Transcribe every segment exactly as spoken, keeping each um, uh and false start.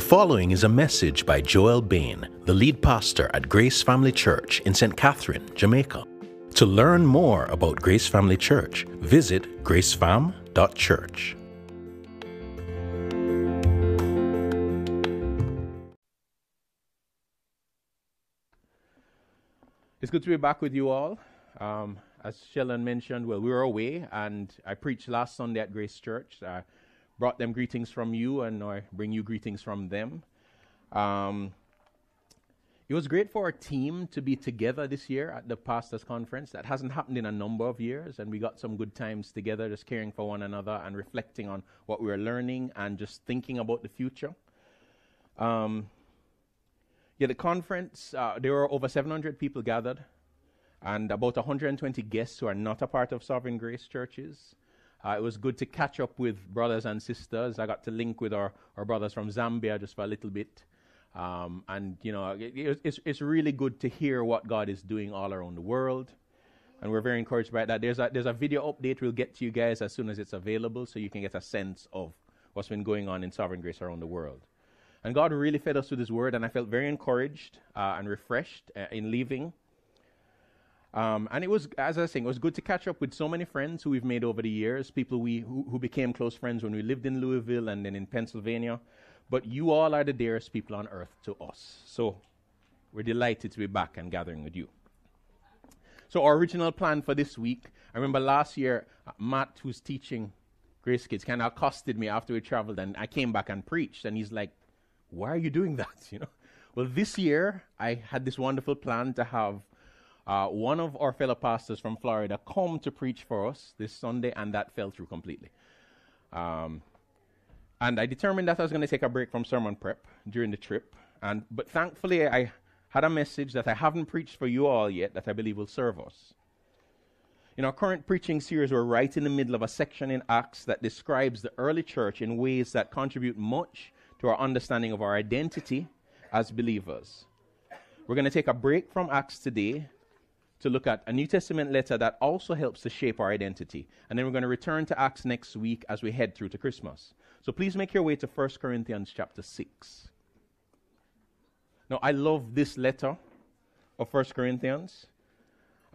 The following is a message by Joel Bain, the lead pastor at Grace Family Church in Saint Catherine, Jamaica. To learn more about Grace Family Church, visit gracefam dot church. It's good to be back with you all. Um, as Sheldon mentioned, well, we were away, and I preached last Sunday at Grace Church. Uh, brought them greetings from you, and I bring you greetings from them. Um, it was great for our team to be together this year at the Pastors Conference. That hasn't happened in a number of years, and we got some good times together, just caring for one another and reflecting on what we were learning and just thinking about the future. Um, Yeah, the conference, uh, there were over seven hundred people gathered, and about one hundred twenty guests who are not a part of Sovereign Grace Churches. Uh, it was good to catch up with brothers and sisters. I got to link with our, our brothers from Zambia just for a little bit. Um, and, you know, it, it, it's, it's really good to hear what God is doing all around the world. And we're very encouraged by that. There's a, there's a video update we'll get to you guys as soon as it's available, so you can get a sense of what's been going on in Sovereign Grace around the world. And God really fed us with His Word, and I felt very encouraged uh, and refreshed uh, in leaving. Um, and it was, as I was saying, it was good to catch up with so many friends who we've made over the years, people we who, who became close friends when we lived in Louisville and then in Pennsylvania. But you all are the dearest people on earth to us. So we're delighted to be back and gathering with you. So our original plan for this week, I remember last year, Matt, who's teaching Grace Kids, kind of accosted me after we traveled, and I came back and preached, and he's like, "Why are you doing that?" You know. Well, this year I had this wonderful plan to have uh, one of our fellow pastors from Florida come to preach for us this Sunday, and that fell through completely. Um, and I determined that I was going to take a break from sermon prep during the trip. And but thankfully, I had a message that I haven't preached for you all yet that I believe will serve us. In our current preaching series, we're right in the middle of a section in Acts that describes the early church in ways that contribute much to our understanding of our identity as believers. We're going to take a break from Acts today to look at a New Testament letter that also helps to shape our identity. And then we're going to return to Acts next week as we head through to Christmas. So please make your way to First Corinthians chapter six. Now, I love this letter of First Corinthians.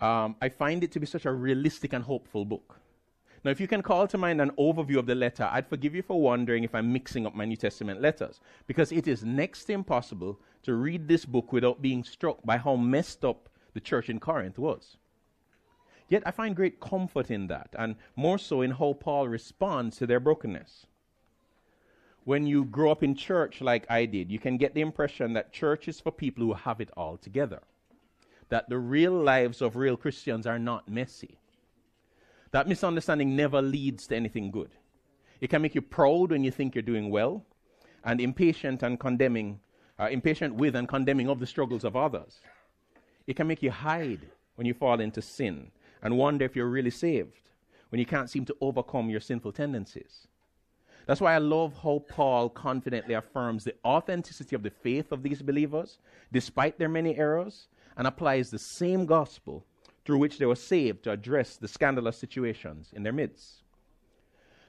Um, I find it to be such a realistic and hopeful book. Now, if you can call to mind an overview of the letter, I'd forgive you for wondering if I'm mixing up my New Testament letters, because it is next to impossible to read this book without being struck by how messed up the church in Corinth was. Yet I find great comfort in that, and more so in how Paul responds to their brokenness. When you grow up in church like I did, you can get the impression that church is for people who have it all together, that the real lives of real Christians are not messy. That misunderstanding never leads to anything good. It can make you proud when you think you're doing well, and impatient and condemning, uh, impatient with and condemning of the struggles of others. It can make you hide when you fall into sin and wonder if you're really saved when you can't seem to overcome your sinful tendencies. That's why I love how Paul confidently affirms the authenticity of the faith of these believers, despite their many errors, and applies the same gospel through which they were saved to address the scandalous situations in their midst.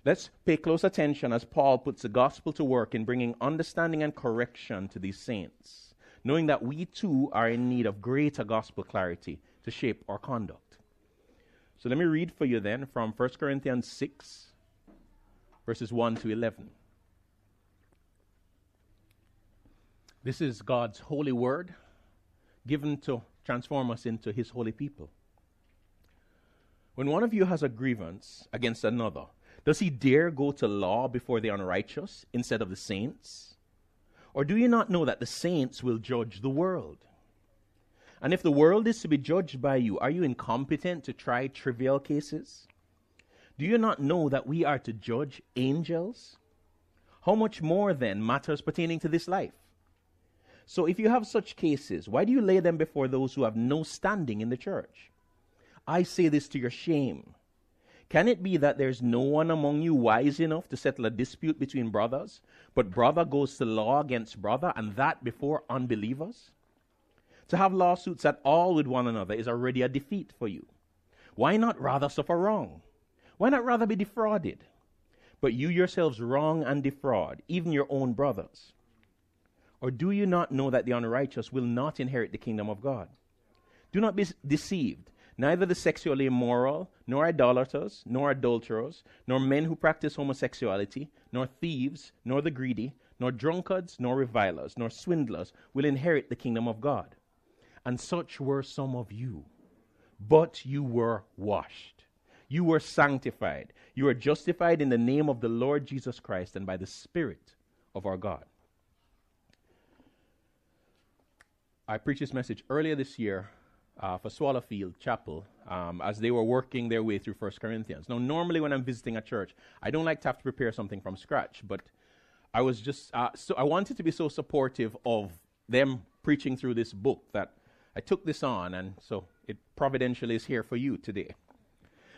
Let's pay close attention as Paul puts the gospel to work in bringing understanding and correction to these saints, knowing that we too are in need of greater gospel clarity to shape our conduct. So let me read for you then from First Corinthians six, verses one to eleven. This is God's holy word, given to transform us into His holy people. When one of you has a grievance against another, does he dare go to law before the unrighteous instead of the saints? Or do you not know that the saints will judge the world? And if the world is to be judged by you, are you incompetent to try trivial cases? Do you not know that we are to judge angels? How much more, then, matters pertaining to this life? So if you have such cases, why do you lay them before those who have no standing in the church? I say this to your shame. Can it be that there is no one among you wise enough to settle a dispute between brothers, but brother goes to law against brother, and that before unbelievers? To have lawsuits at all with one another is already a defeat for you. Why not rather suffer wrong? Why not rather be defrauded? But you yourselves wrong and defraud, even your own brothers. Or do you not know that the unrighteous will not inherit the kingdom of God? Do not be deceived. Neither the sexually immoral, nor idolaters, nor adulterers, nor men who practice homosexuality, nor thieves, nor the greedy, nor drunkards, nor revilers, nor swindlers will inherit the kingdom of God. And such were some of you. But you were washed. You were sanctified. You were justified in the name of the Lord Jesus Christ and by the Spirit of our God. I preached this message earlier this year Uh, for Swallowfield Chapel um, as they were working their way through First Corinthians. Now, normally when I'm visiting a church, I don't like to have to prepare something from scratch, but I was just, uh, so I wanted to be so supportive of them preaching through this book that I took this on, and so it providentially is here for you today.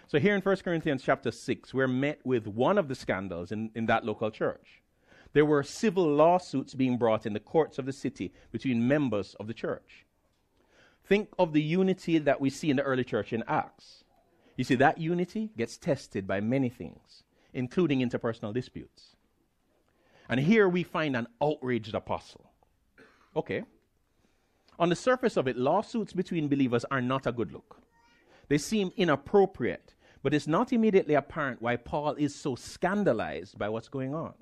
So here in First Corinthians chapter six, we're met with one of the scandals in, in that local church. There were civil lawsuits being brought in the courts of the city between members of the church. Think of the unity that we see in the early church in Acts. You see, that unity gets tested by many things, including interpersonal disputes. And here we find an outraged apostle. Okay. On the surface of it, lawsuits between believers are not a good look. They seem inappropriate, but it's not immediately apparent why Paul is so scandalized by what's going on.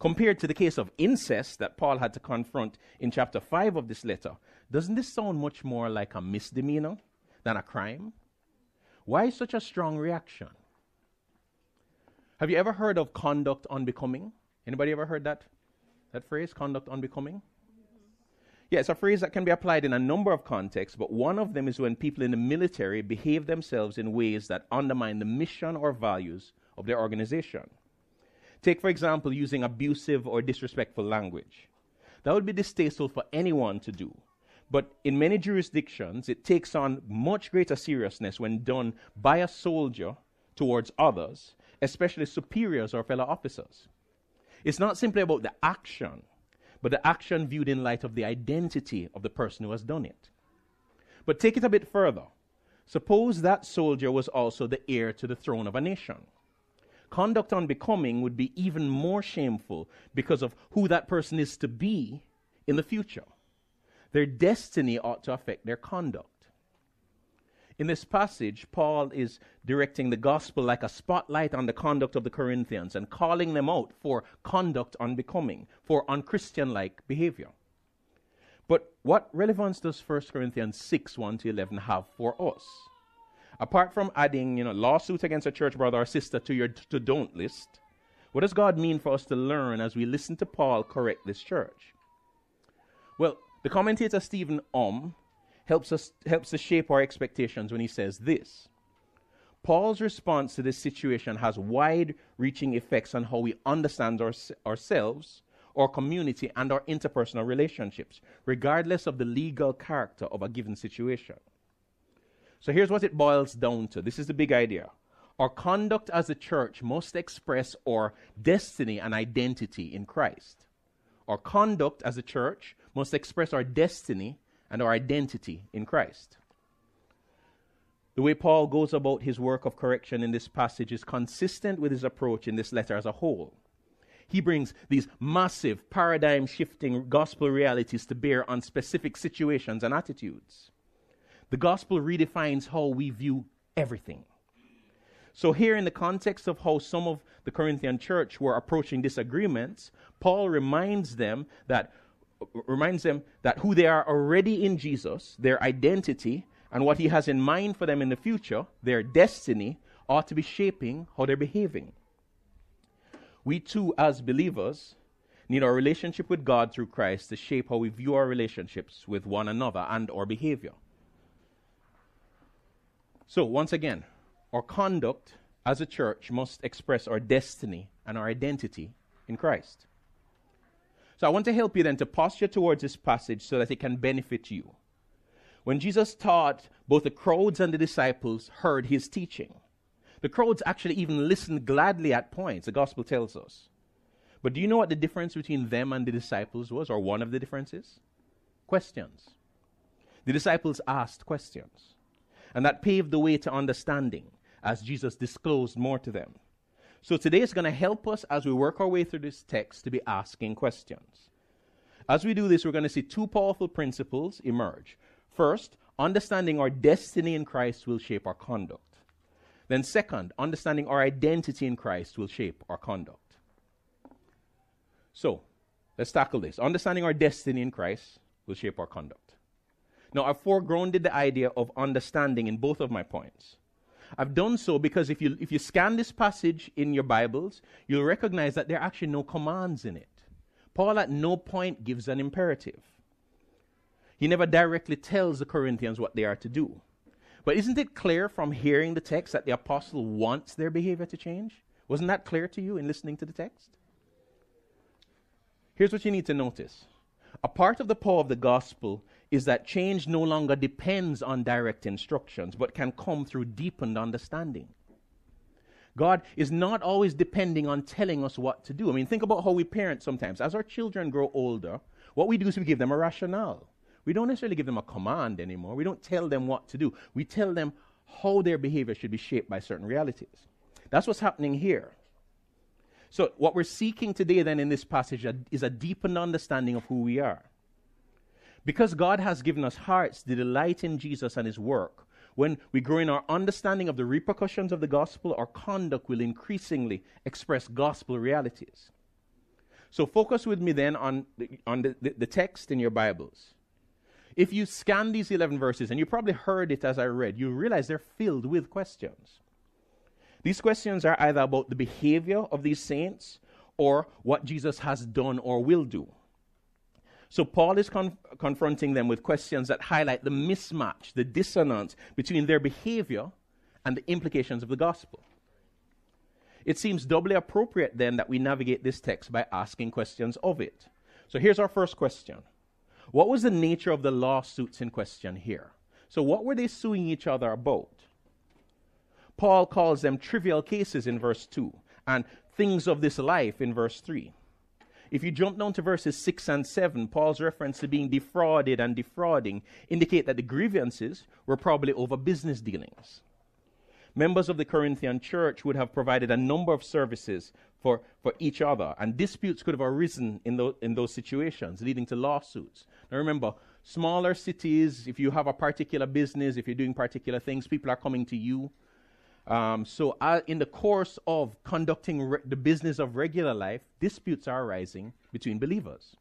Compared to the case of incest that Paul had to confront in chapter five of this letter, doesn't this sound much more like a misdemeanor than a crime? Why such a strong reaction? Have you ever heard of conduct unbecoming? Anybody ever heard that, that phrase, conduct unbecoming? Yeah, it's a phrase that can be applied in a number of contexts, but one of them is when people in the military behave themselves in ways that undermine the mission or values of their organization. Take, for example, using abusive or disrespectful language. That would be distasteful for anyone to do. But in many jurisdictions, it takes on much greater seriousness when done by a soldier towards others, especially superiors or fellow officers. It's not simply about the action, but the action viewed in light of the identity of the person who has done it. But take it a bit further. Suppose that soldier was also the heir to the throne of a nation. Conduct unbecoming would be even more shameful because of who that person is to be in the future. Their destiny ought to affect their conduct. In this passage, Paul is directing the gospel like a spotlight on the conduct of the Corinthians and calling them out for conduct unbecoming, for unchristian-like behavior. But what relevance does First Corinthians six, one to eleven have for us? Apart from adding, you know, lawsuit against a church brother or sister to your to-don't list, what does God mean for us to learn as we listen to Paul correct this church? Well, the commentator Stephen Um helps us helps to shape our expectations when he says this. Paul's response to this situation has wide-reaching effects on how we understand our, ourselves, our community, and our interpersonal relationships, regardless of the legal character of a given situation. So here's what it boils down to. This is the big idea. Our conduct as a church must express our destiny and identity in Christ. Our conduct as a church must express our destiny and our identity in Christ. The way Paul goes about his work of correction in this passage is consistent with his approach in this letter as a whole. He brings these massive, paradigm-shifting gospel realities to bear on specific situations and attitudes. The gospel redefines how we view everything. So here in the context of how some of the Corinthian church were approaching disagreements, Paul reminds them that reminds them that who they are already in Jesus, their identity, and what he has in mind for them in the future, their destiny, ought to be shaping how they're behaving. We too, as believers, need our relationship with God through Christ to shape how we view our relationships with one another and our behavior. So, once again, our conduct as a church must express our destiny and our identity in Christ. So I want to help you then to posture towards this passage so that it can benefit you. When Jesus taught, both the crowds and the disciples heard his teaching. The crowds actually even listened gladly at points, the gospel tells us. But do you know what the difference between them and the disciples was, or one of the differences? Questions. The disciples asked questions. And that paved the way to understanding as Jesus disclosed more to them. So today is going to help us as we work our way through this text to be asking questions. As we do this, we're going to see two powerful principles emerge. First, understanding our destiny in Christ will shape our conduct. Then second, understanding our identity in Christ will shape our conduct. So, let's tackle this. Understanding our destiny in Christ will shape our conduct. Now, I've foregrounded the idea of understanding in both of my points. I've done so because if you, if you scan this passage in your Bibles, you'll recognize that there are actually no commands in it. Paul at no point gives an imperative. He never directly tells the Corinthians what they are to do. But isn't it clear from hearing the text that the apostle wants their behavior to change? Wasn't that clear to you in listening to the text? Here's what you need to notice. A part of the power of the gospel is that change no longer depends on direct instructions, but can come through deepened understanding. God is not always depending on telling us what to do. I mean, think about how we parent sometimes. As our children grow older, what we do is we give them a rationale. We don't necessarily give them a command anymore. We don't tell them what to do. We tell them how their behavior should be shaped by certain realities. That's what's happening here. So what we're seeking today then in this passage is a deepened understanding of who we are. Because God has given us hearts to delight in Jesus and his work, when we grow in our understanding of the repercussions of the gospel, our conduct will increasingly express gospel realities. So focus with me then on the, on the, the, the text in your Bibles. If you scan these eleven verses, and you probably heard it as I read, you realize they're filled with questions. These questions are either about the behavior of these saints or what Jesus has done or will do. So Paul is con- confronting them with questions that highlight the mismatch, the dissonance between their behavior and the implications of the gospel. It seems doubly appropriate then that we navigate this text by asking questions of it. So here's our first question. What was the nature of the lawsuits in question here? So what were they suing each other about? Paul calls them trivial cases in verse two and things of this life in verse three. If you jump down to verses six and seven, Paul's reference to being defrauded and defrauding indicate that the grievances were probably over business dealings. Members of the Corinthian church would have provided a number of services for, for each other, and disputes could have arisen in, the, in those situations, leading to lawsuits. Now remember, smaller cities, if you have a particular business, if you're doing particular things, people are coming to you. Um, so uh, in the course of conducting re- the business of regular life, disputes are arising between believers.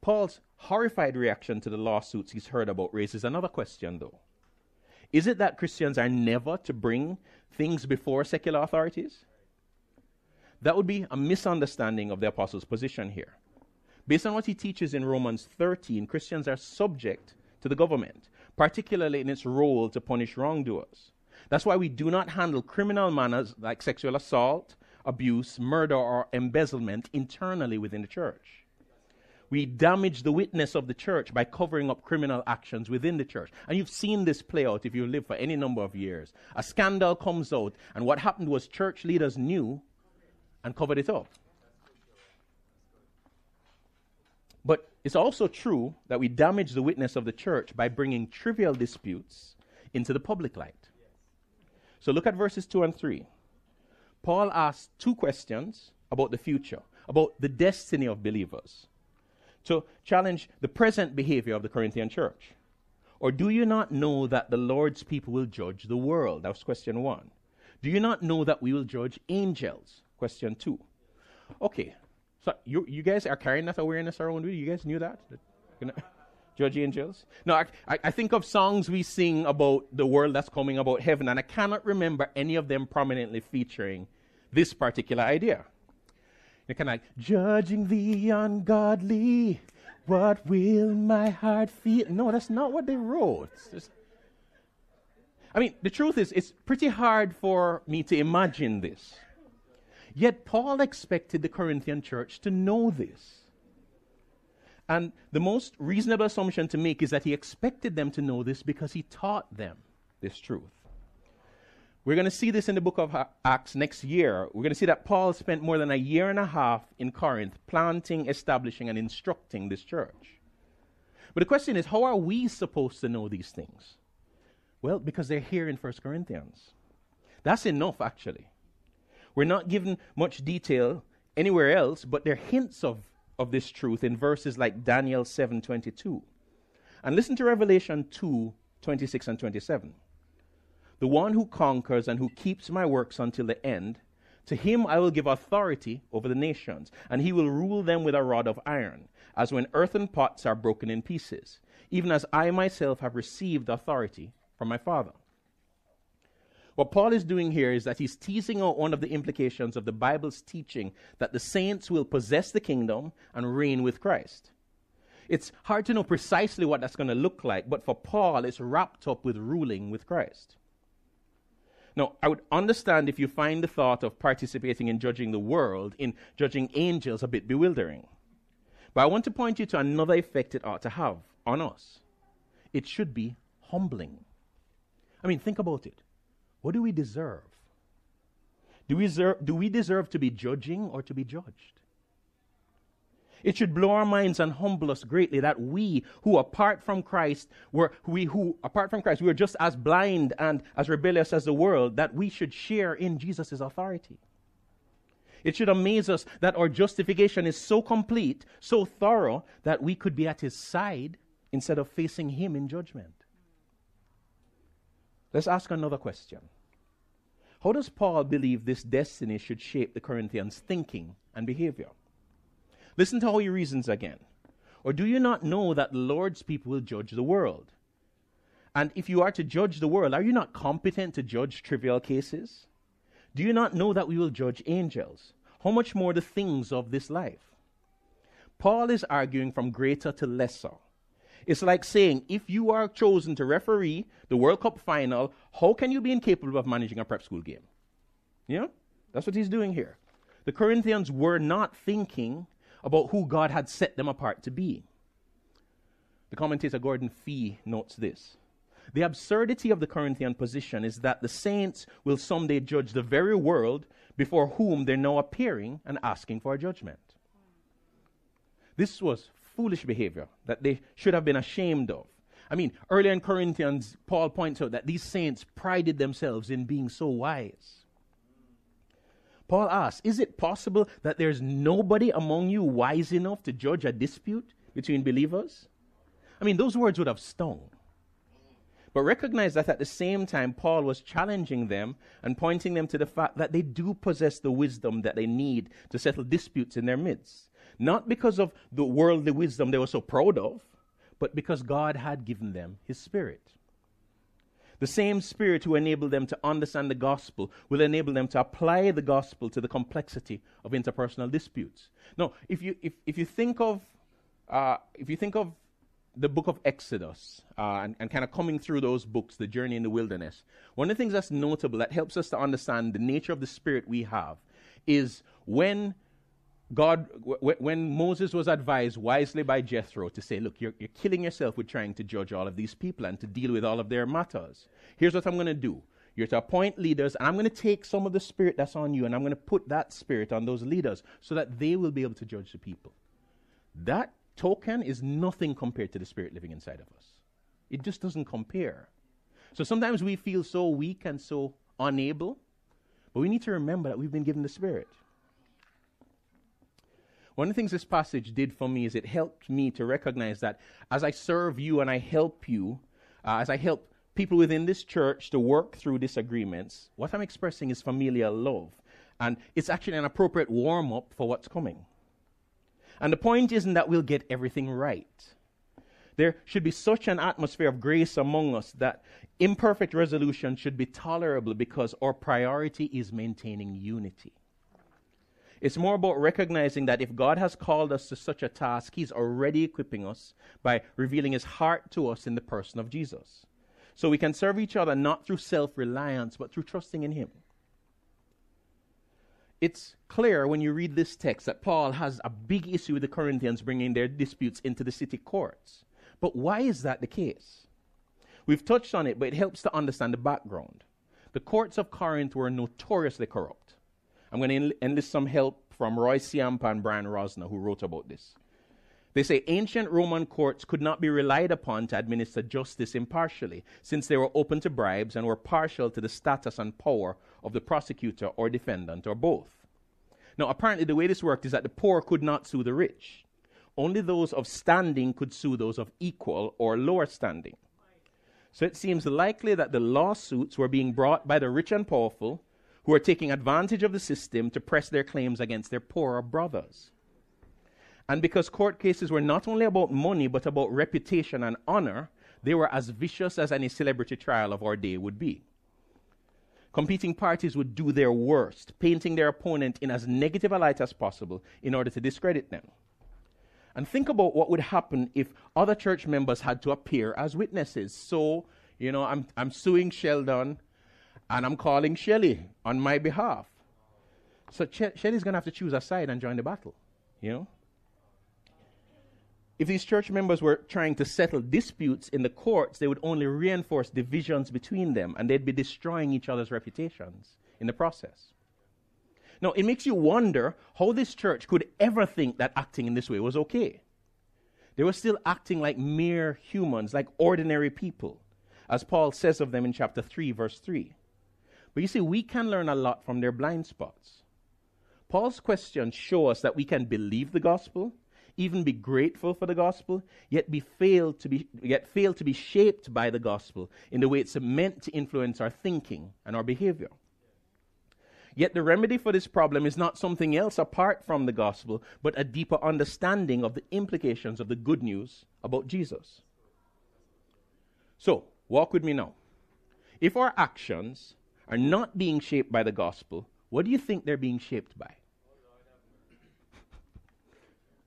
Paul's horrified reaction to the lawsuits he's heard about raises another question, though. Is it that Christians are never to bring things before secular authorities? That would be a misunderstanding of the apostle's position here. Based on what he teaches in Romans thirteen, Christians are subject to the government, particularly in its role to punish wrongdoers. That's why we do not handle criminal matters like sexual assault, abuse, murder, or embezzlement internally within the church. We damage the witness of the church by covering up criminal actions within the church. And you've seen this play out if you live for any number of years. A scandal comes out, and what happened was church leaders knew and covered it up. But it's also true that we damage the witness of the church by bringing trivial disputes into the public light. So look at verses two and three. Paul asks two questions about the future, about the destiny of believers, to challenge the present behavior of the Corinthian church. Or do you not know that the Lord's people will judge the world? That was question one. Do you not know that we will judge angels? Question two. Okay, so you you guys are carrying that awareness around you? You guys knew that? that you know, judge angels? No, I, I, I think of songs we sing about the world that's coming, about heaven, and I cannot remember any of them prominently featuring this particular idea. They're kind of like, judging the ungodly, what will my heart feel? No, that's not what they wrote. Just, I mean, the truth is, it's pretty hard for me to imagine this. Yet Paul expected the Corinthian church to know this. And the most reasonable assumption to make is that he expected them to know this because he taught them this truth. We're going to see this in the book of Acts next year. We're going to see that Paul spent more than a year and a half in Corinth planting, establishing, and instructing this church. But the question is, how are we supposed to know these things? Well, because they're here in First Corinthians. That's enough, actually. We're not given much detail anywhere else, but they're hints of of this truth in verses like Daniel seven twenty-two. And listen to Revelation two twenty-six and twenty-seven. The one who conquers and who keeps my works until the end, to him I will give authority over the nations, and he will rule them with a rod of iron, as when earthen pots are broken in pieces, even as I myself have received authority from my Father. What Paul is doing here is that he's teasing out one of the implications of the Bible's teaching that the saints will possess the kingdom and reign with Christ. It's hard to know precisely what that's going to look like, but for Paul, it's wrapped up with ruling with Christ. Now, I would understand if you find the thought of participating in judging the world, in judging angels, a bit bewildering. But I want to point you to another effect it ought to have on us. It should be humbling. I mean, think about it. What do we deserve? Do we deserve, do we deserve to be judging or to be judged? It should blow our minds and humble us greatly that we, who apart from Christ were we who apart from Christ we were just as blind and as rebellious as the world, that we should share in Jesus' authority. It should amaze us that our justification is so complete, so thorough, that we could be at his side instead of facing him in judgment. Let's ask another question. How does Paul believe this destiny should shape the Corinthians' thinking and behavior? Listen to how he reasons again. Or do you not know that the Lord's people will judge the world? And if you are to judge the world, are you not competent to judge trivial cases? Do you not know that we will judge angels? How much more the things of this life? Paul is arguing from greater to lesser. It's like saying, if you are chosen to referee the World Cup final, how can you be incapable of managing a prep school game? Yeah? That's what he's doing here. The Corinthians were not thinking about who God had set them apart to be. The commentator Gordon Fee notes this. The absurdity of the Corinthian position is that the saints will someday judge the very world before whom they're now appearing and asking for a judgment. This was foolish behavior that they should have been ashamed of. I mean, earlier in Corinthians, Paul points out that these saints prided themselves in being so wise. Paul asks, is it possible that there's nobody among you wise enough to judge a dispute between believers? I mean, those words would have stung. But recognize that at the same time, Paul was challenging them and pointing them to the fact that they do possess the wisdom that they need to settle disputes in their midst. Not because of the worldly wisdom they were so proud of, but because God had given them his Spirit. The same Spirit who enabled them to understand the gospel will enable them to apply the gospel to the complexity of interpersonal disputes. Now, if you if, if you think of uh, if you think of the book of Exodus uh, and, and kind of coming through those books, the journey in the wilderness, one of the things that's notable that helps us to understand the nature of the Spirit we have is when God w- when Moses was advised wisely by Jethro to say, look, you're, you're killing yourself with trying to judge all of these people and to deal with all of their matters. Here's what I'm going to do. You're to appoint leaders, and I'm going to take some of the Spirit that's on you, and I'm going to put that Spirit on those leaders so that they will be able to judge the people. That token is nothing compared to the Spirit living inside of us. It just doesn't compare. So sometimes we feel so weak and so unable, but we need to remember that we've been given the Spirit. One of the things this passage did for me is it helped me to recognize that as I serve you and I help you, uh, as I help people within this church to work through disagreements, what I'm expressing is familial love. And it's actually an appropriate warm-up for what's coming. And the point isn't that we'll get everything right. There should be such an atmosphere of grace among us that imperfect resolution should be tolerable because our priority is maintaining unity. It's more about recognizing that if God has called us to such a task, he's already equipping us by revealing his heart to us in the person of Jesus. So we can serve each other not through self-reliance, but through trusting in him. It's clear when you read this text that Paul has a big issue with the Corinthians bringing their disputes into the city courts. But why is that the case? We've touched on it, but it helps to understand the background. The courts of Corinth were notoriously corrupt. I'm going to enlist some help from Roy Ciampa and Brian Rosner, who wrote about this. They say ancient Roman courts could not be relied upon to administer justice impartially, since they were open to bribes and were partial to the status and power of the prosecutor or defendant or both. Now, apparently the way this worked is that the poor could not sue the rich. only those of standing could sue those of equal or lower standing. So it seems likely that the lawsuits were being brought by the rich and powerful who were taking advantage of the system to press their claims against their poorer brothers. And because court cases were not only about money but about reputation and honor, they were as vicious as any celebrity trial of our day would be. Competing parties would do their worst, painting their opponent in as negative a light as possible in order to discredit them. And think about what would happen if other church members had to appear as witnesses. So, you know, I'm, I'm suing Sheldon and I'm calling Shelly on my behalf. So Ch- Shelly's going to have to choose a side and join the battle, you know. If these church members were trying to settle disputes in the courts, they would only reinforce divisions between them, and they'd be destroying each other's reputations in the process. Now, it makes you wonder how this church could ever think that acting in this way was okay. They were still acting like mere humans, like ordinary people, as Paul says of them in chapter three, verse three. But you see, we can learn a lot from their blind spots. Paul's questions show us that we can believe the gospel, even be grateful for the gospel, yet be failed to be yet fail to be shaped by the gospel in the way it's meant to influence our thinking and our behavior. Yet the remedy for this problem is not something else apart from the gospel, but a deeper understanding of the implications of the good news about Jesus. So, walk with me now. If our actions are not being shaped by the gospel, what do you think they're being shaped by?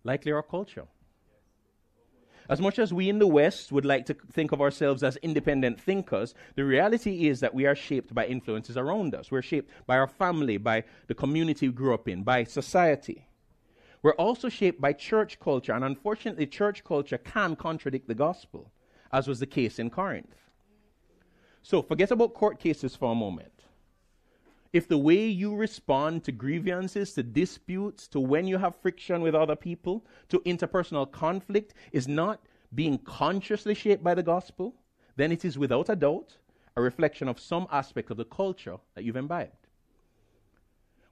Likely our culture. As much as we in the West would like to think of ourselves as independent thinkers, the reality is that we are shaped by influences around us. We're shaped by our family, by the community we grew up in, by society. We're also shaped by church culture, and unfortunately, church culture can contradict the gospel, as was the case in Corinth. So forget about court cases for a moment. If the way you respond to grievances, to disputes, to when you have friction with other people, to interpersonal conflict is not being consciously shaped by the gospel, then it is without a doubt a reflection of some aspect of the culture that you've imbibed.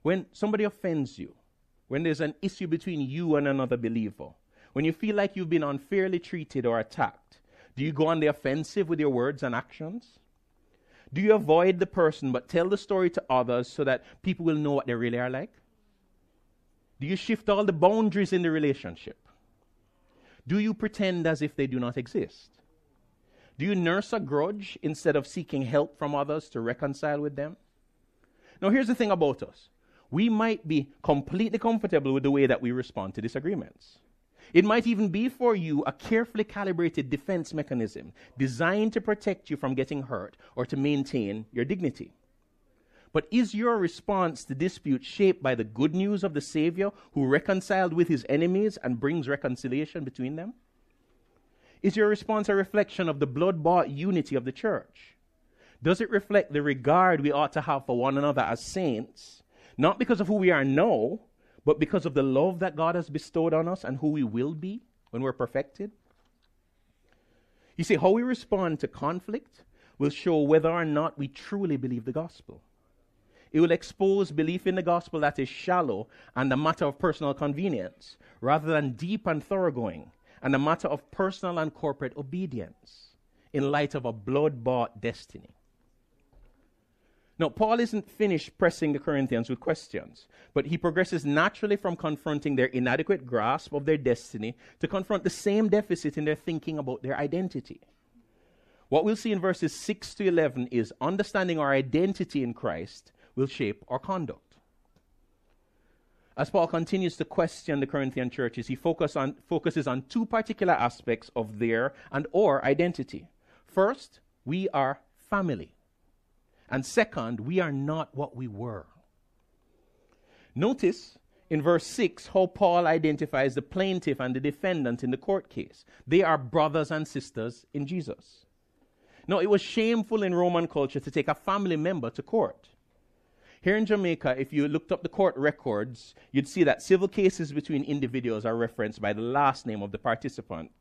When somebody offends you, when there's an issue between you and another believer, when you feel like you've been unfairly treated or attacked, do you go on the offensive with your words and actions? Do you avoid the person but tell the story to others so that people will know what they really are like? Do you shift all the boundaries in the relationship? Do you pretend as if they do not exist? Do you nurse a grudge instead of seeking help from others to reconcile with them? Now, here's the thing about us. We might be completely comfortable with the way that we respond to disagreements. It might even be for you a carefully calibrated defense mechanism designed to protect you from getting hurt or to maintain your dignity. But is your response to dispute shaped by the good news of the Savior who reconciled with his enemies and brings reconciliation between them? Is your response a reflection of the blood-bought unity of the church? Does it reflect the regard we ought to have for one another as saints, not because of who we are now, but because of the love that God has bestowed on us and who we will be when we're perfected? You see, how we respond to conflict will show whether or not we truly believe the gospel. It will expose belief in the gospel that is shallow and a matter of personal convenience, rather than deep and thoroughgoing, and a matter of personal and corporate obedience in light of a blood-bought destiny. Now, Paul isn't finished pressing the Corinthians with questions, but he progresses naturally from confronting their inadequate grasp of their destiny to confront the same deficit in their thinking about their identity. What we'll see in verses six to eleven is understanding our identity in Christ will shape our conduct. As Paul continues to question the Corinthian churches, he focus on, focuses on two particular aspects of their and our identity. First, we are family. And second, we are not what we were. Notice in verse six how Paul identifies the plaintiff and the defendant in the court case. They are brothers and sisters in Jesus. Now, it was shameful in Roman culture to take a family member to court. Here in Jamaica, if you looked up the court records, you'd see that civil cases between individuals are referenced by the last name of the participant,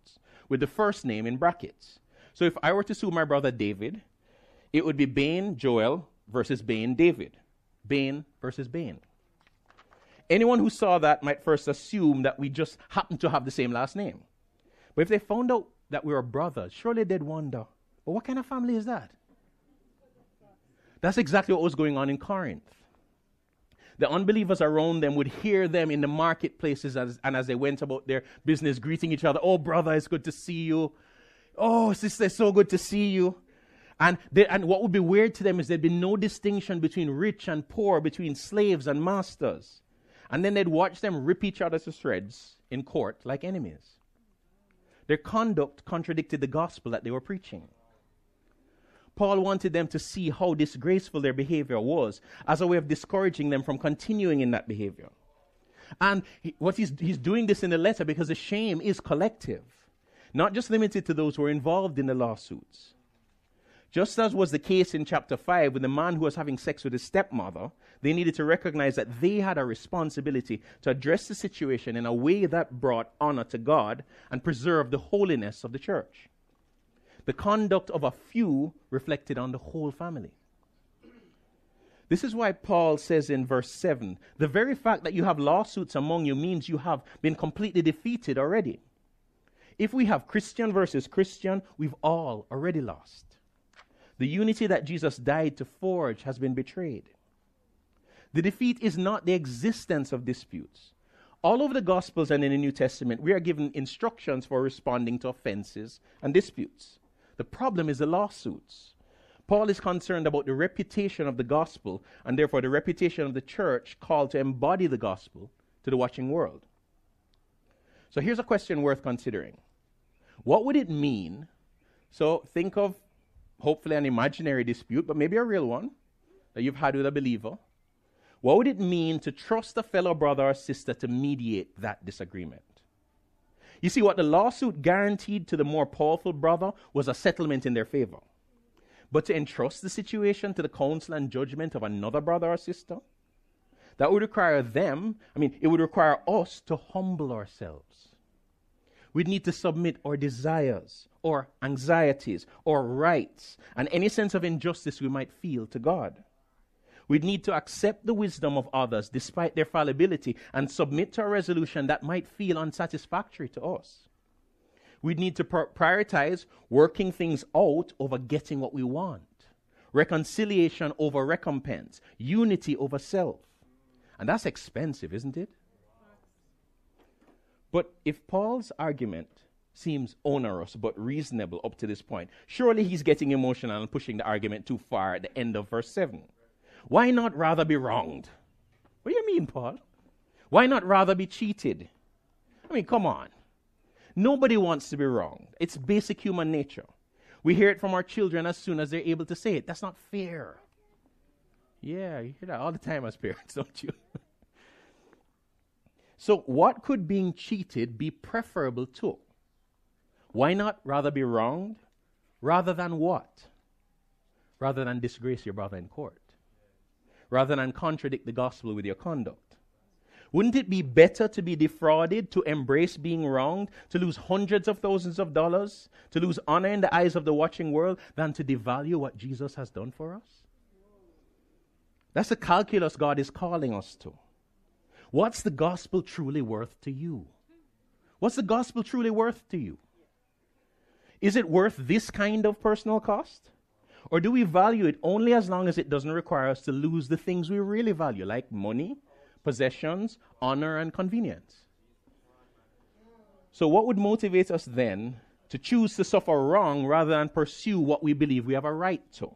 with the first name in brackets. So if I were to sue my brother David, it would be Bain, Joel versus Bain, David. Bain versus Bain. anyone who saw that might first assume that we just happen to have the same last name. But if they found out that we were brothers, surely they'd wonder, well, what kind of family is that? That's exactly what was going on in Corinth. The unbelievers around them would hear them in the marketplaces as, and as they went about their business, greeting each other, oh, brother, it's good to see you. Oh, sister, it's so good to see you. And, they, and what would be weird to them is there'd be no distinction between rich and poor, between slaves and masters. And then they'd watch them rip each other to shreds in court like enemies. Their conduct contradicted the gospel that they were preaching. Paul wanted them to see how disgraceful their behavior was as a way of discouraging them from continuing in that behavior. And he, what he's, he's doing this in the letter because the shame is collective, not just limited to those who were involved in the lawsuits. Just as was the case in chapter five with the man who was having sex with his stepmother, they needed to recognize that they had a responsibility to address the situation in a way that brought honor to God and preserved the holiness of the church. The conduct of a few reflected on the whole family. This is why Paul says in verse seven, the very fact that you have lawsuits among you means you have been completely defeated already. If we have Christian versus Christian, we've all already lost. The unity that Jesus died to forge has been betrayed. The defeat is not the existence of disputes. All over the Gospels and in the New Testament, we are given instructions for responding to offenses and disputes. The problem is the lawsuits. Paul is concerned about the reputation of the gospel and therefore the reputation of the church called to embody the gospel to the watching world. So here's a question worth considering. What would it mean? So think of hopefully an imaginary dispute, but maybe a real one that you've had with a believer. What would it mean to trust a fellow brother or sister to mediate that disagreement? You see, what the lawsuit guaranteed to the more powerful brother was a settlement in their favor. But to entrust the situation to the counsel and judgment of another brother or sister, that would require them, I mean, it would require us to humble ourselves. We'd need to submit our desires or anxieties or rights and any sense of injustice we might feel to God. We'd need to accept the wisdom of others despite their fallibility and submit to a resolution that might feel unsatisfactory to us. We'd need to pr- prioritize working things out over getting what we want, reconciliation over recompense, unity over self. And that's expensive, isn't it? But if Paul's argument seems onerous but reasonable up to this point, surely he's getting emotional and pushing the argument too far at the end of verse seven. Why not rather be wronged? What do you mean, Paul? Why not rather be cheated? I mean, come on. Nobody wants to be wronged. It's basic human nature. We hear it from our children as soon as they're able to say it. That's not fair. Yeah, you hear that all the time as parents, don't you? So what could being cheated be preferable to? Why not rather be wronged? Rather than what? Rather than disgrace your brother in court. Rather than contradict the gospel with your conduct. Wouldn't it be better to be defrauded, to embrace being wronged, to lose hundreds of thousands of dollars, to lose honor in the eyes of the watching world, than to devalue what Jesus has done for us? That's the calculus God is calling us to. What's the gospel truly worth to you? What's the gospel truly worth to you? Is it worth this kind of personal cost? Or do we value it only as long as it doesn't require us to lose the things we really value, like money, possessions, honor, and convenience? So what would motivate us then to choose to suffer wrong rather than pursue what we believe we have a right to?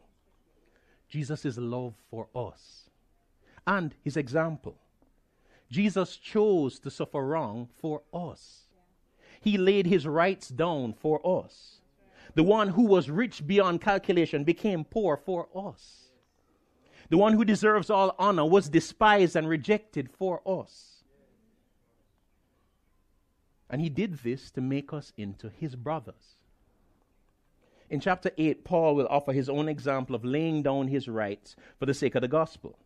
Jesus' love for us and his example. Jesus chose to suffer wrong for us. He laid his rights down for us. The one who was rich beyond calculation became poor for us. The one who deserves all honor was despised and rejected for us. And he did this to make us into his brothers. In chapter eight, Paul will offer his own example of laying down his rights for the sake of the gospel.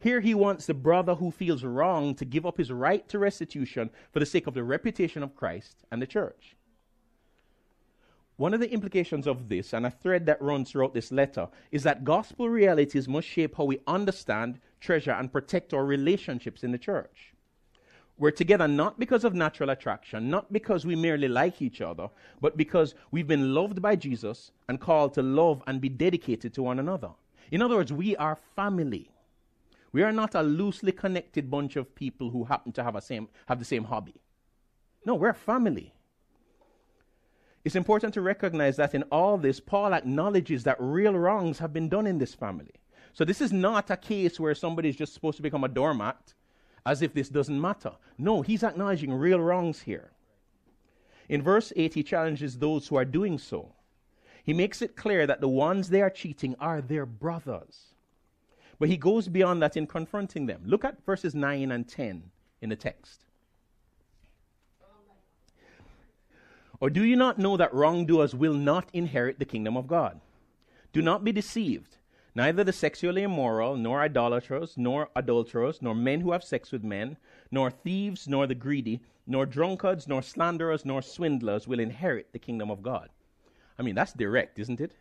Here he wants the brother who feels wronged to give up his right to restitution for the sake of the reputation of Christ and the church. One of the implications of this, and a thread that runs throughout this letter, is that gospel realities must shape how we understand, treasure, and protect our relationships in the church. We're together not because of natural attraction, not because we merely like each other, but because we've been loved by Jesus and called to love and be dedicated to one another. In other words, we are family. We are not a loosely connected bunch of people who happen to have a same, have the same hobby. No, we're family. It's important to recognize that in all this, Paul acknowledges that real wrongs have been done in this family. So this is not a case where somebody is just supposed to become a doormat, as if this doesn't matter. No, he's acknowledging real wrongs here. In verse eight, he challenges those who are doing so. He makes it clear that the ones they are cheating are their brothers. But he goes beyond that in confronting them. Look at verses nine and ten in the text. Or do you not know that wrongdoers will not inherit the kingdom of God? Do not be deceived. Neither the sexually immoral, nor idolaters, nor adulterers, nor men who have sex with men, nor thieves, nor the greedy, nor drunkards, nor slanderers, nor swindlers will inherit the kingdom of God. I mean, that's direct, isn't it?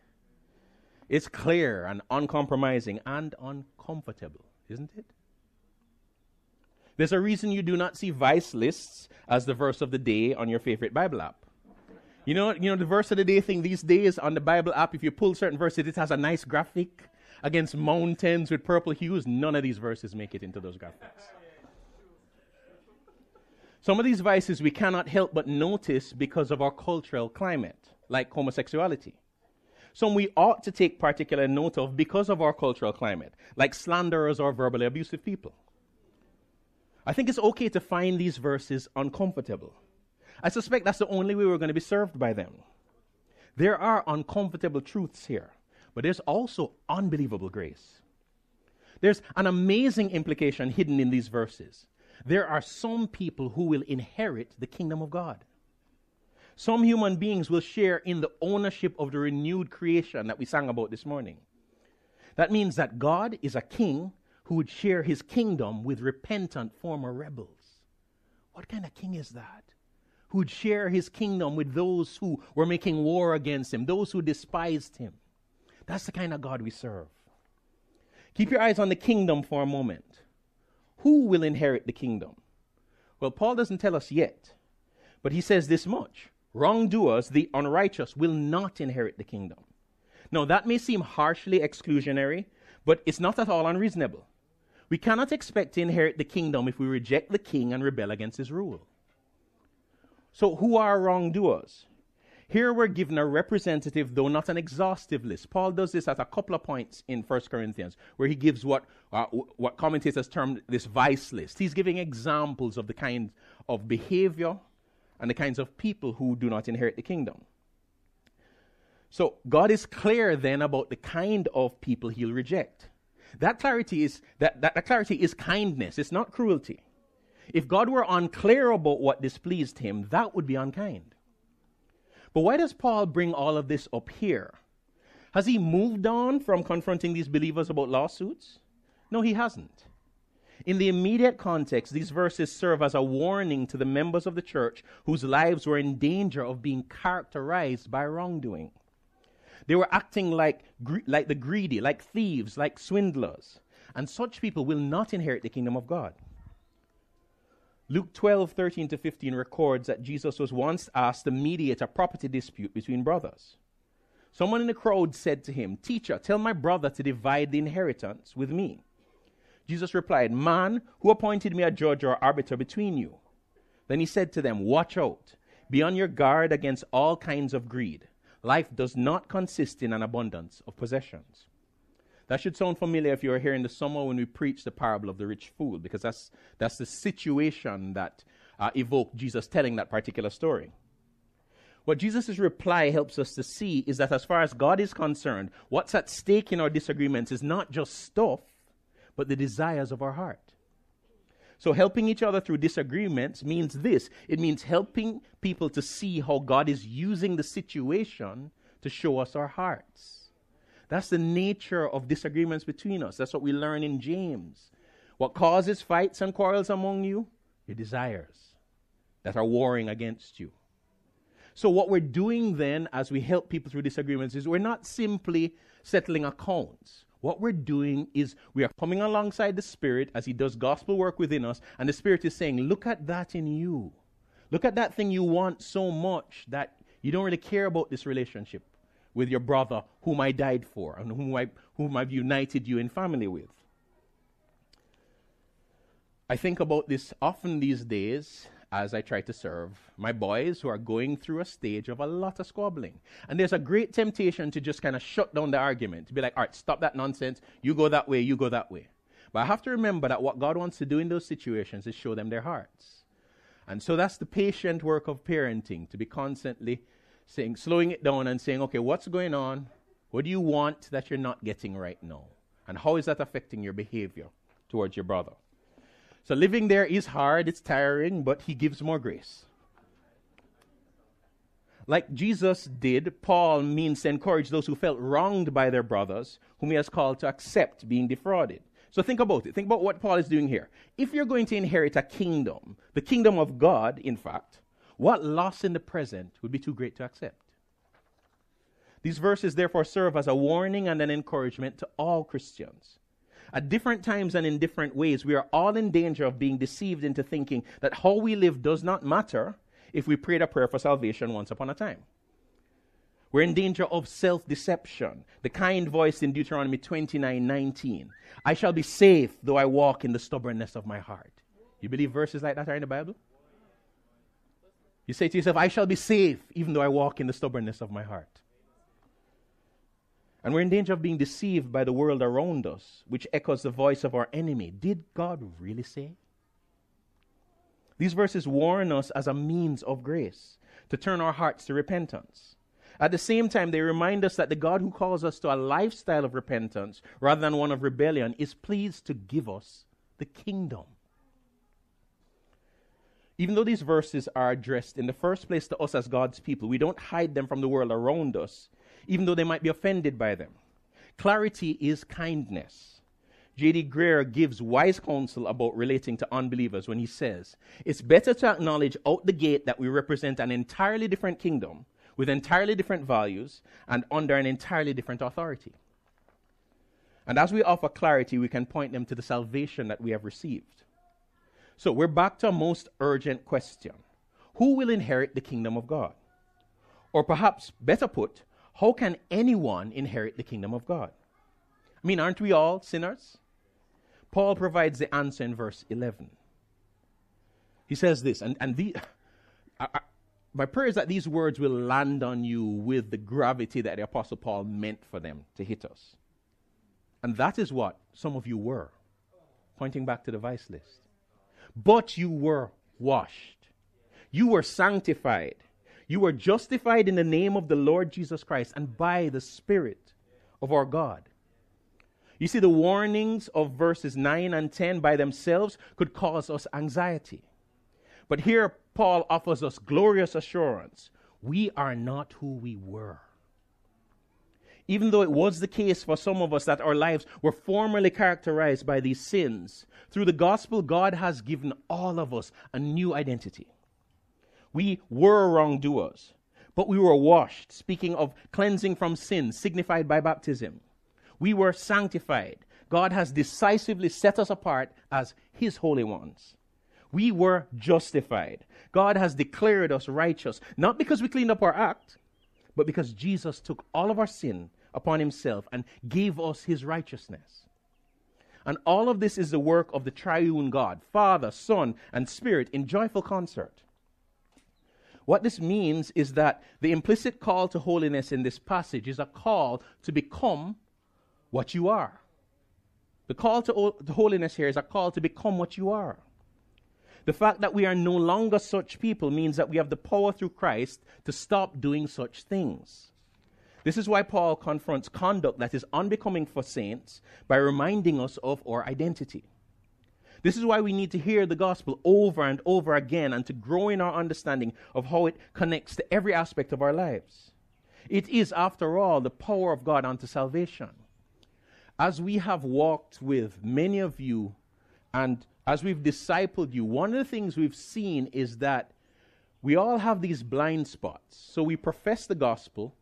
It's clear and uncompromising and uncomfortable, isn't it? There's a reason you do not see vice lists as the verse of the day on your favorite Bible app. You know, you know the verse of the day thing these days on the Bible app, if you pull certain verses, it has a nice graphic against mountains with purple hues. None of these verses make it into those graphics. Some of these vices we cannot help but notice because of our cultural climate, like homosexuality. Some we ought to take particular note of because of our cultural climate, like slanderers or verbally abusive people. I think it's okay to find these verses uncomfortable. I suspect that's the only way we're going to be served by them. There are uncomfortable truths here, but there's also unbelievable grace. There's an amazing implication hidden in these verses. There are some people who will inherit the kingdom of God. Some human beings will share in the ownership of the renewed creation that we sang about this morning. That means that God is a king who would share his kingdom with repentant former rebels. What kind of king is that? Who would share his kingdom with those who were making war against him, those who despised him. That's the kind of God we serve. Keep your eyes on the kingdom for a moment. Who will inherit the kingdom? Well, Paul doesn't tell us yet, but he says this much. Wrongdoers, the unrighteous, will not inherit the kingdom. Now, that may seem harshly exclusionary, but it's not at all unreasonable. We cannot expect to inherit the kingdom if we reject the king and rebel against his rule. So who are wrongdoers? Here we're given a representative, though not an exhaustive list. Paul does this at a couple of points in First Corinthians, where he gives what, uh, what commentators term this vice list. He's giving examples of the kind of behavior and the kinds of people who do not inherit the kingdom. So God is clear then about the kind of people he'll reject. That clarity is, that, that, that clarity is kindness. It's not cruelty. If God were unclear about what displeased him, that would be unkind. But why does Paul bring all of this up here? Has he moved on from confronting these believers about lawsuits? No, he hasn't. In the immediate context, these verses serve as a warning to the members of the church whose lives were in danger of being characterized by wrongdoing. They were acting like, like the greedy, like thieves, like swindlers. And such people will not inherit the kingdom of God. Luke twelve, thirteen to fifteen records that Jesus was once asked to mediate a property dispute between brothers. Someone in the crowd said to him, "Teacher, tell my brother to divide the inheritance with me." Jesus replied, "Man, who appointed me a judge or arbiter between you?" Then he said to them, "Watch out. Be on your guard against all kinds of greed. Life does not consist in an abundance of possessions." That should sound familiar if you were here in the summer when we preached the parable of the rich fool, because that's, that's the situation that uh, evoked Jesus telling that particular story. What Jesus' reply helps us to see is that as far as God is concerned, what's at stake in our disagreements is not just stuff, but the desires of our heart. So helping each other through disagreements means this. It means helping people to see how God is using the situation to show us our hearts. That's the nature of disagreements between us. That's what we learn in James. What causes fights and quarrels among you? Your desires that are warring against you. So what we're doing then as we help people through disagreements is we're not simply settling accounts. What we're doing is we are coming alongside the Spirit as he does gospel work within us, and the Spirit is saying, look at that in you. Look at that thing you want so much that you don't really care about this relationship with your brother whom I died for and whom, I, whom I've united you in family with. I think about this often these days as I try to serve my boys who are going through a stage of a lot of squabbling. And there's a great temptation to just kind of shut down the argument, to be like, all right, stop that nonsense. You go that way, you go that way. But I have to remember that what God wants to do in those situations is show them their hearts. And so that's the patient work of parenting, to be constantly saying, slowing it down and saying, okay, what's going on? What do you want that you're not getting right now? And how is that affecting your behavior towards your brother? So living there is hard, it's tiring, but he gives more grace. Like Jesus did, Paul means to encourage those who felt wronged by their brothers, whom he has called to accept being defrauded. So think about it. Think about what Paul is doing here. If you're going to inherit a kingdom, the kingdom of God, in fact, what loss in the present would be too great to accept? These verses therefore serve as a warning and an encouragement to all Christians. At different times and in different ways, we are all in danger of being deceived into thinking that how we live does not matter if we prayed a prayer for salvation once upon a time. We're in danger of self-deception, the kind voiced in Deuteronomy twenty-nine nineteen. I shall be safe though I walk in the stubbornness of my heart. You believe verses like that are in the Bible? You say to yourself, I shall be safe even though I walk in the stubbornness of my heart. And we're in danger of being deceived by the world around us, which echoes the voice of our enemy. Did God really say? These verses warn us as a means of grace to turn our hearts to repentance. At the same time, they remind us that the God who calls us to a lifestyle of repentance rather than one of rebellion is pleased to give us the kingdom. Even though these verses are addressed in the first place to us as God's people, we don't hide them from the world around us, even though they might be offended by them. Clarity is kindness. J D Greer gives wise counsel about relating to unbelievers when he says, it's better to acknowledge out the gate that we represent an entirely different kingdom with entirely different values and under an entirely different authority. And as we offer clarity, we can point them to the salvation that we have received. So we're back to our most urgent question. Who will inherit the kingdom of God? Or perhaps better put, how can anyone inherit the kingdom of God? I mean, aren't we all sinners? Paul provides the answer in verse eleven. He says this, and, and the, I, I, my prayer is that these words will land on you with the gravity that the Apostle Paul meant for them to hit us. And that is what some of you were, pointing back to the vice list. But you were washed. You were sanctified. You were justified in the name of the Lord Jesus Christ and by the Spirit of our God. You see, the warnings of verses nine and ten by themselves could cause us anxiety. But here Paul offers us glorious assurance. We are not who we were. Even though it was the case for some of us that our lives were formerly characterized by these sins, through the gospel God has given all of us a new identity. We were wrongdoers, but we were washed, speaking of cleansing from sin, signified by baptism. We were sanctified. God has decisively set us apart as His holy ones. We were justified. God has declared us righteous, not because we cleaned up our act, but because Jesus took all of our sin upon Himself and gave us His righteousness. And all of this is the work of the triune God, Father, Son, and Spirit in joyful concert. What this means is that the implicit call to holiness in this passage is a call to become what you are. The call to, o- to holiness here is a call to become what you are. The fact that we are no longer such people means that we have the power through Christ to stop doing such things. This is why Paul confronts conduct that is unbecoming for saints by reminding us of our identity. This is why we need to hear the gospel over and over again and to grow in our understanding of how it connects to every aspect of our lives. It is, after all, the power of God unto salvation. As we have walked with many of you and as we've discipled you, one of the things we've seen is that we all have these blind spots. So we profess the gospel,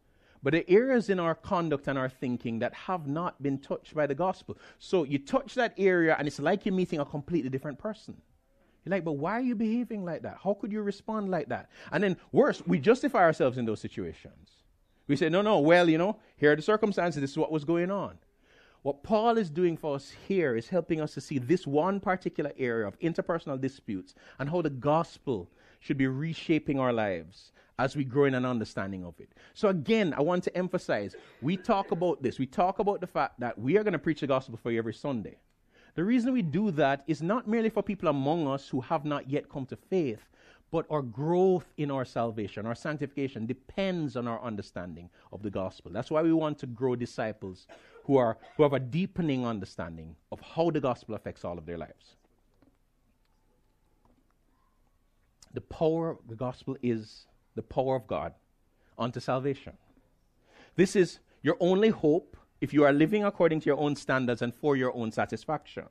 But the areas in our conduct and our thinking that have not been touched by the gospel. So you touch that area and it's like you're meeting a completely different person. You're like, but why are you behaving like that? How could you respond like that? And then worse, we justify ourselves in those situations. We say, no, no, well, you know, here are the circumstances. This is what was going on. What Paul is doing for us here is helping us to see this one particular area of interpersonal disputes and how the gospel should be reshaping our lives as we grow in an understanding of it. So again, I want to emphasize, we talk about this. We talk about the fact that we are going to preach the gospel for you every Sunday. The reason we do that is not merely for people among us who have not yet come to faith, but our growth in our salvation, our sanctification depends on our understanding of the gospel. That's why we want to grow disciples who are who have a deepening understanding of how the gospel affects all of their lives. The power of the gospel is the power of God unto salvation. This is your only hope if you are living according to your own standards and for your own satisfaction.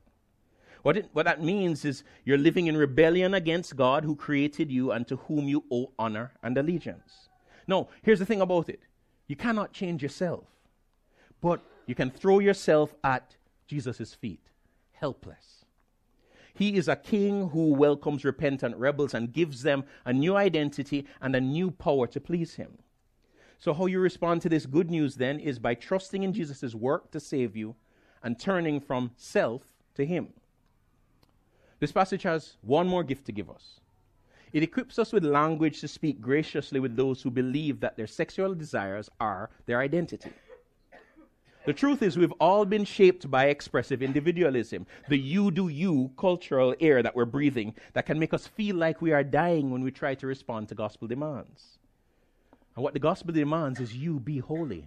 What, it, what that means is you're living in rebellion against God who created you and to whom you owe honor and allegiance. Now, here's the thing about it. You cannot change yourself, but you can throw yourself at Jesus' feet, helpless. He is a king who welcomes repentant rebels and gives them a new identity and a new power to please him. So how you respond to this good news then is by trusting in Jesus' work to save you and turning from self to him. This passage has one more gift to give us. It equips us with language to speak graciously with those who believe that their sexual desires are their identity. The truth is we've all been shaped by expressive individualism, the you-do-you cultural air that we're breathing that can make us feel like we are dying when we try to respond to gospel demands. And what the gospel demands is you be holy.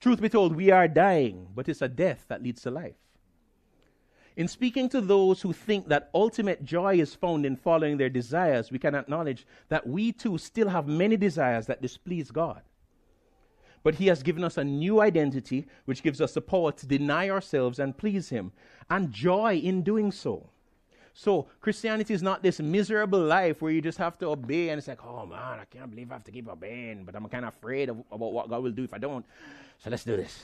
Truth be told, we are dying, but it's a death that leads to life. In speaking to those who think that ultimate joy is found in following their desires, we can acknowledge that we too still have many desires that displease God. But he has given us a new identity, which gives us the power to deny ourselves and please him, and joy in doing so. So Christianity is not this miserable life where you just have to obey, and it's like, oh man, I can't believe I have to keep obeying, but I'm kind of afraid of, about what God will do if I don't, so let's do this.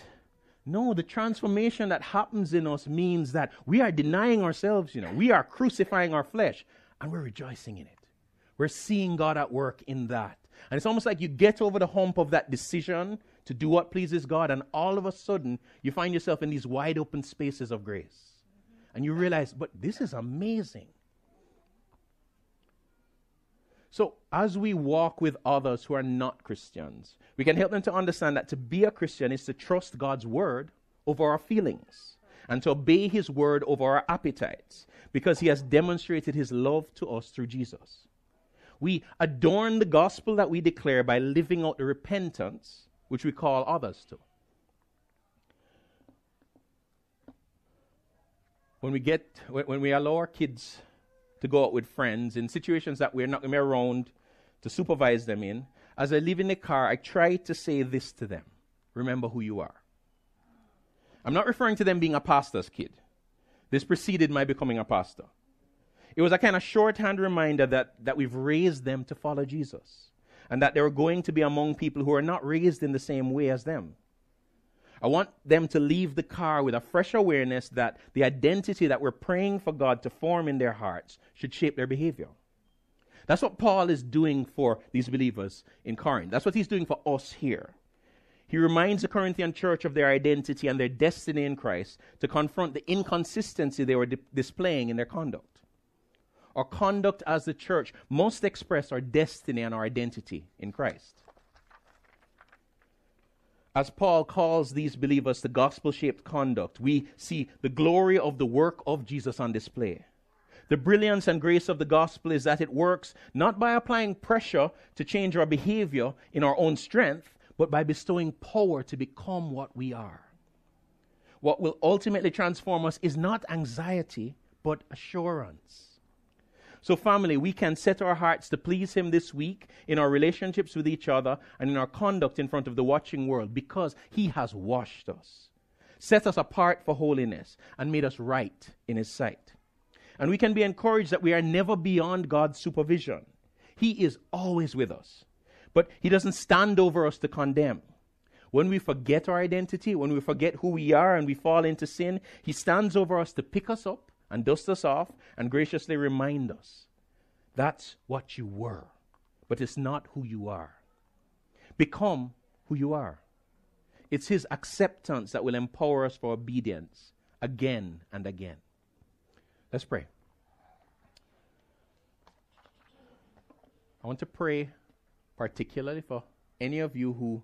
No, the transformation that happens in us means that we are denying ourselves, you know, we are crucifying our flesh, and we're rejoicing in it. We're seeing God at work in that. And it's almost like you get over the hump of that decision to do what pleases God, and all of a sudden, you find yourself in these wide open spaces of grace. And you realize, but this is amazing. So as we walk with others who are not Christians, we can help them to understand that to be a Christian is to trust God's word over our feelings and to obey his word over our appetites, because he has demonstrated his love to us through Jesus. We adorn the gospel that we declare by living out the repentance, which we call others to. When we get, when we allow our kids to go out with friends in situations that we're not going to be around to supervise them in, as I leave in the car, I try to say this to them: remember who you are. I'm not referring to them being a pastor's kid. This preceded my becoming a pastor. It was a kind of shorthand reminder that, that we've raised them to follow Jesus and that they're going to be among people who are not raised in the same way as them. I want them to leave the car with a fresh awareness that the identity that we're praying for God to form in their hearts should shape their behavior. That's what Paul is doing for these believers in Corinth. That's what he's doing for us here. He reminds the Corinthian church of their identity and their destiny in Christ to confront the inconsistency they were di- displaying in their conduct. Our conduct as the church must express our destiny and our identity in Christ. As Paul calls these believers to gospel-shaped conduct, we see the glory of the work of Jesus on display. The brilliance and grace of the gospel is that it works not by applying pressure to change our behavior in our own strength, but by bestowing power to become what we are. What will ultimately transform us is not anxiety, but assurance. So family, we can set our hearts to please him this week in our relationships with each other and in our conduct in front of the watching world, because he has washed us, set us apart for holiness, and made us right in his sight. And we can be encouraged that we are never beyond God's supervision. He is always with us. But he doesn't stand over us to condemn. When we forget our identity, when we forget who we are and we fall into sin, he stands over us to pick us up and dust us off and graciously remind us, that's what you were, but it's not who you are. Become who you are. It's his acceptance that will empower us for obedience again and again. Let's pray. I want to pray particularly for any of you who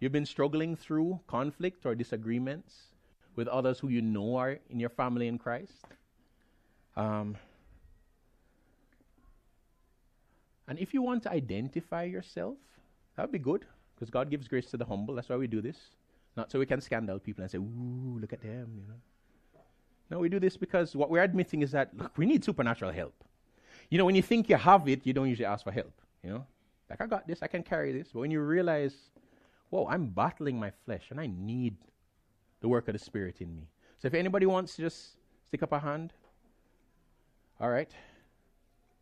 you've been struggling through conflict or disagreements with others who you know are in your family in Christ. Um, and if you want to identify yourself, that would be good, because God gives grace to the humble. That's why we do this. Not so we can scandal people and say, ooh, look at them, you know. No, we do this because what we're admitting is that, look, we need supernatural help. You know, when you think you have it, you don't usually ask for help, you know. Like, I got this, I can carry this. But when you realize, whoa, I'm battling my flesh, and I need the work of the Spirit in me. So if anybody wants to just stick up a hand, all right.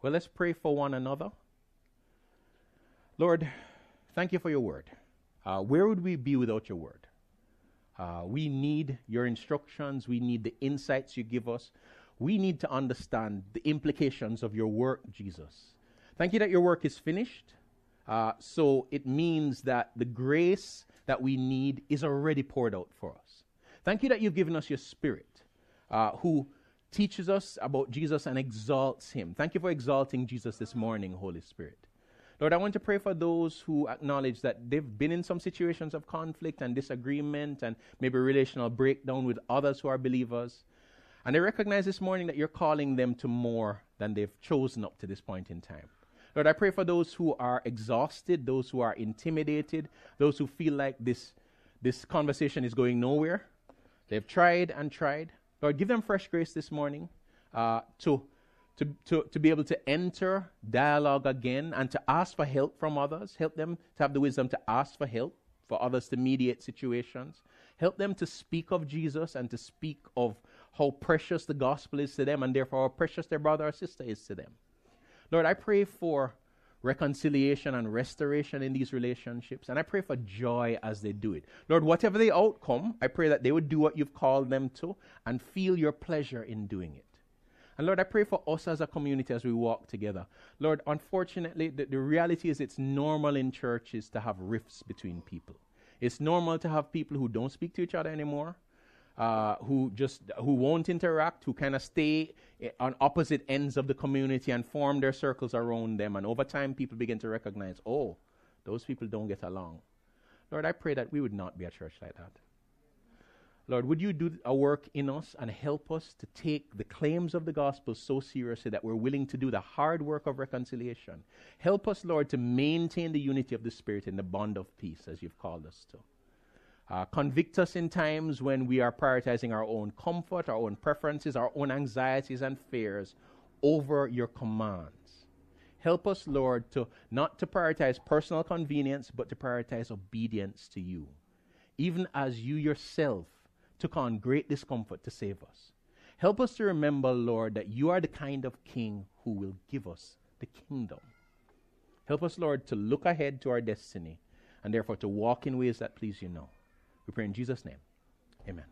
Well, let's pray for one another. Lord, thank you for your word. Uh, where would we be without your word? Uh, we need your instructions. We need the insights you give us. We need to understand the implications of your work, Jesus. Thank you that your work is finished. Uh, so it means that the grace that we need is already poured out for us. Thank you that you've given us your Spirit, uh, who teaches us about Jesus and exalts him. Thank you for exalting Jesus this morning, Holy Spirit. Lord, I want to pray for those who acknowledge that they've been in some situations of conflict and disagreement and maybe relational breakdown with others who are believers. And they recognize this morning that you're calling them to more than they've chosen up to this point in time. Lord, I pray for those who are exhausted, those who are intimidated, those who feel like this, this conversation is going nowhere. They've tried and tried. Lord, give them fresh grace this morning uh, to, to, to, to be able to enter dialogue again and to ask for help from others. Help them to have the wisdom to ask for help, for others to mediate situations. Help them to speak of Jesus and to speak of how precious the gospel is to them and therefore how precious their brother or sister is to them. Lord, I pray for reconciliation and restoration in these relationships, and I pray for joy as they do it. Lord, whatever the outcome, I pray that they would do what you've called them to and feel your pleasure in doing it. And Lord, I pray for us as a community as we walk together. Lord, unfortunately, the, the reality is it's normal in churches to have rifts between people. It's normal to have people who don't speak to each other anymore, Uh, who just who won't interact, who kind of stay on opposite ends of the community and form their circles around them. And over time, people begin to recognize, oh, those people don't get along. Lord, I pray that we would not be a church like that. Lord, would you do a work in us and help us to take the claims of the gospel so seriously that we're willing to do the hard work of reconciliation. Help us, Lord, to maintain the unity of the Spirit and the bond of peace as you've called us to. Uh, convict us in times when we are prioritizing our own comfort, our own preferences, our own anxieties and fears over your commands. Help us, Lord, to not to prioritize personal convenience, but to prioritize obedience to you, even as you yourself took on great discomfort to save us. Help us to remember, Lord, that you are the kind of king who will give us the kingdom. Help us, Lord, to look ahead to our destiny and therefore to walk in ways that please you now. We pray in Jesus' name. Amen.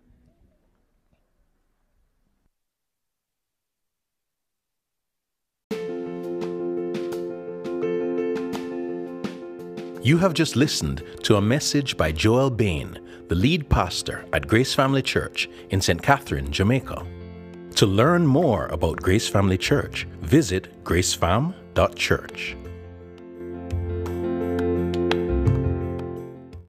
You have just listened to a message by Joel Bain, the lead pastor at Grace Family Church in Saint Catherine, Jamaica. To learn more about Grace Family Church, visit gracefam dot church.